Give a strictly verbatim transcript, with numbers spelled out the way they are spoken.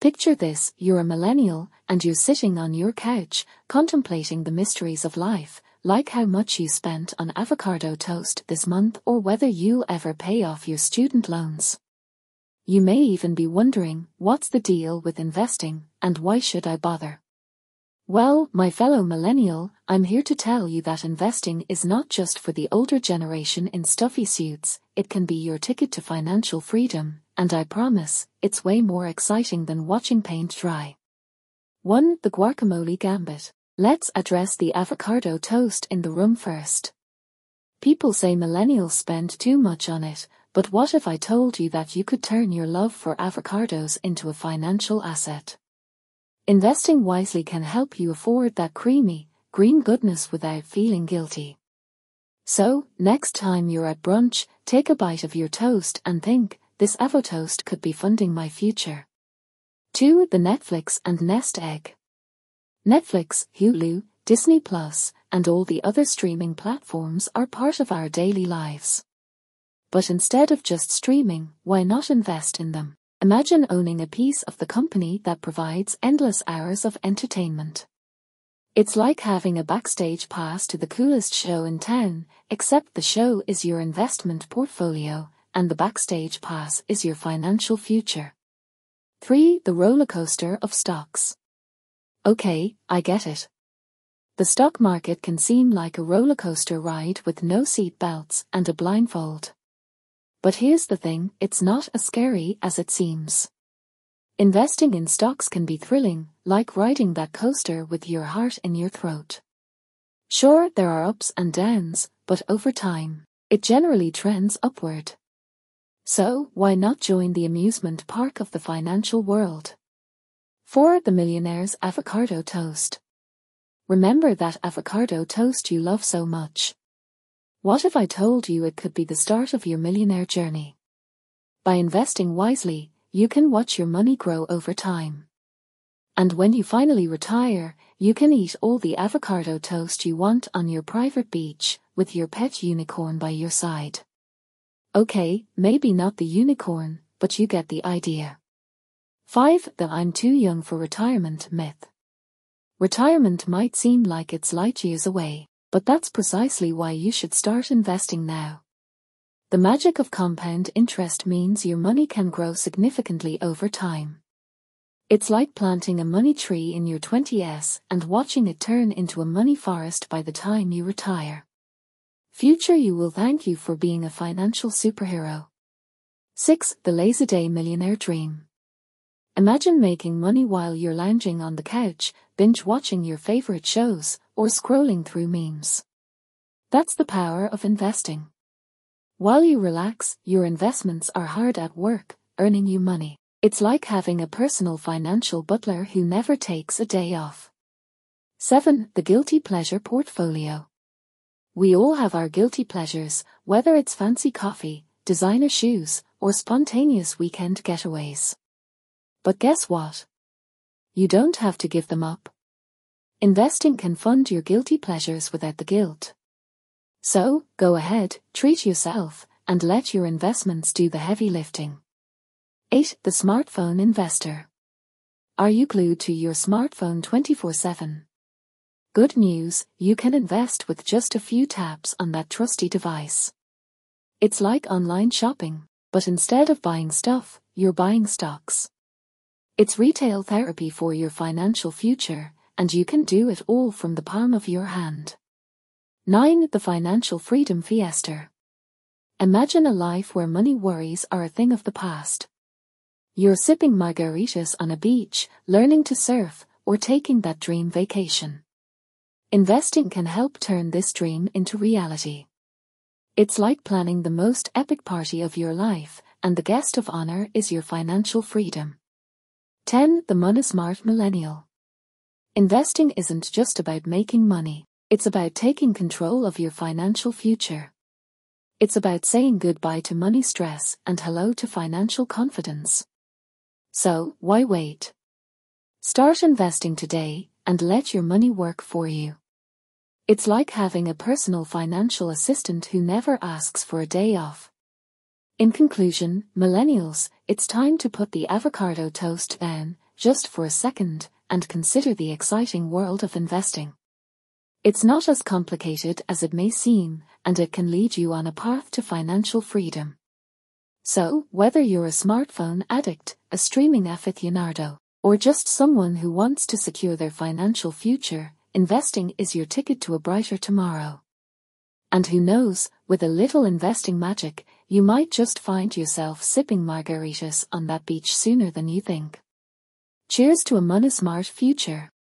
Picture this, you're a millennial, and you're sitting on your couch, contemplating the mysteries of life, like how much you spent on avocado toast this month or whether you'll ever pay off your student loans. You may even be wondering, what's the deal with investing, and why should I bother? Well, my fellow millennial, I'm here to tell you that investing is not just for the older generation in stuffy suits, it can be your ticket to financial freedom. And I promise, it's way more exciting than watching paint dry. one The guacamole gambit. Let's address the avocado toast in the room first. People say millennials spend too much on it, but what if I told you that you could turn your love for avocados into a financial asset? Investing wisely can help you afford that creamy, green goodness without feeling guilty. So, next time you're at brunch, take a bite of your toast and think, this avocado toast could be funding my future. two The Netflix and Nest Egg. Netflix, Hulu, Disney Plus, and all the other streaming platforms are part of our daily lives. But instead of just streaming, why not invest in them? Imagine owning a piece of the company that provides endless hours of entertainment. It's like having a backstage pass to the coolest show in town, except the show is your investment portfolio, and the backstage pass is your financial future. three The roller coaster of stocks. Okay, I get it. The stock market can seem like a roller coaster ride with no seat belts and a blindfold. But here's the thing, it's not as scary as it seems. Investing in stocks can be thrilling, like riding that coaster with your heart in your throat. Sure, there are ups and downs, but over time, it generally trends upward. So, why not join the amusement park of the financial world? four The Millionaire's Avocado Toast. Remember that avocado toast you love so much? What if I told you it could be the start of your millionaire journey? By investing wisely, you can watch your money grow over time. And when you finally retire, you can eat all the avocado toast you want on your private beach, with your pet unicorn by your side. Okay, maybe not the unicorn, but you get the idea. five The I'm too young for retirement myth. Retirement might seem like it's light years away, but that's precisely why you should start investing now. The magic of compound interest means your money can grow significantly over time. It's like planting a money tree in your twenties and watching it turn into a money forest by the time you retire. Future you will thank you for being a financial superhero. six The Lazy-Day Millionaire Dream. Imagine making money while you're lounging on the couch, binge-watching your favorite shows, or scrolling through memes. That's the power of investing. While you relax, your investments are hard at work, earning you money. It's like having a personal financial butler who never takes a day off. seven The Guilty Pleasure Portfolio. We all have our guilty pleasures, whether it's fancy coffee, designer shoes, or spontaneous weekend getaways. But guess what? You don't have to give them up. Investing can fund your guilty pleasures without the guilt. So, go ahead, treat yourself, and let your investments do the heavy lifting. eight The Smartphone Investor. Are you glued to your smartphone twenty-four seven? Good news, you can invest with just a few taps on that trusty device. It's like online shopping, but instead of buying stuff, you're buying stocks. It's retail therapy for your financial future, and you can do it all from the palm of your hand. nine The Financial Freedom Fiesta. Imagine a life where money worries are a thing of the past. You're sipping margaritas on a beach, learning to surf, or taking that dream vacation. Investing can help turn this dream into reality. It's like planning the most epic party of your life, and the guest of honor is your financial freedom. ten The Money Smart Millennial. Investing isn't just about making money, it's about taking control of your financial future. It's about saying goodbye to money stress and hello to financial confidence. So, why wait? Start investing today, and let your money work for you. It's like having a personal financial assistant who never asks for a day off. In conclusion, millennials, it's time to put the avocado toast down, just for a second, and consider the exciting world of investing. It's not as complicated as it may seem, and it can lead you on a path to financial freedom. So, whether you're a smartphone addict, a streaming aficionado, or just someone who wants to secure their financial future, investing is your ticket to a brighter tomorrow. And who knows, with a little investing magic, you might just find yourself sipping margaritas on that beach sooner than you think. Cheers to a money-smart future.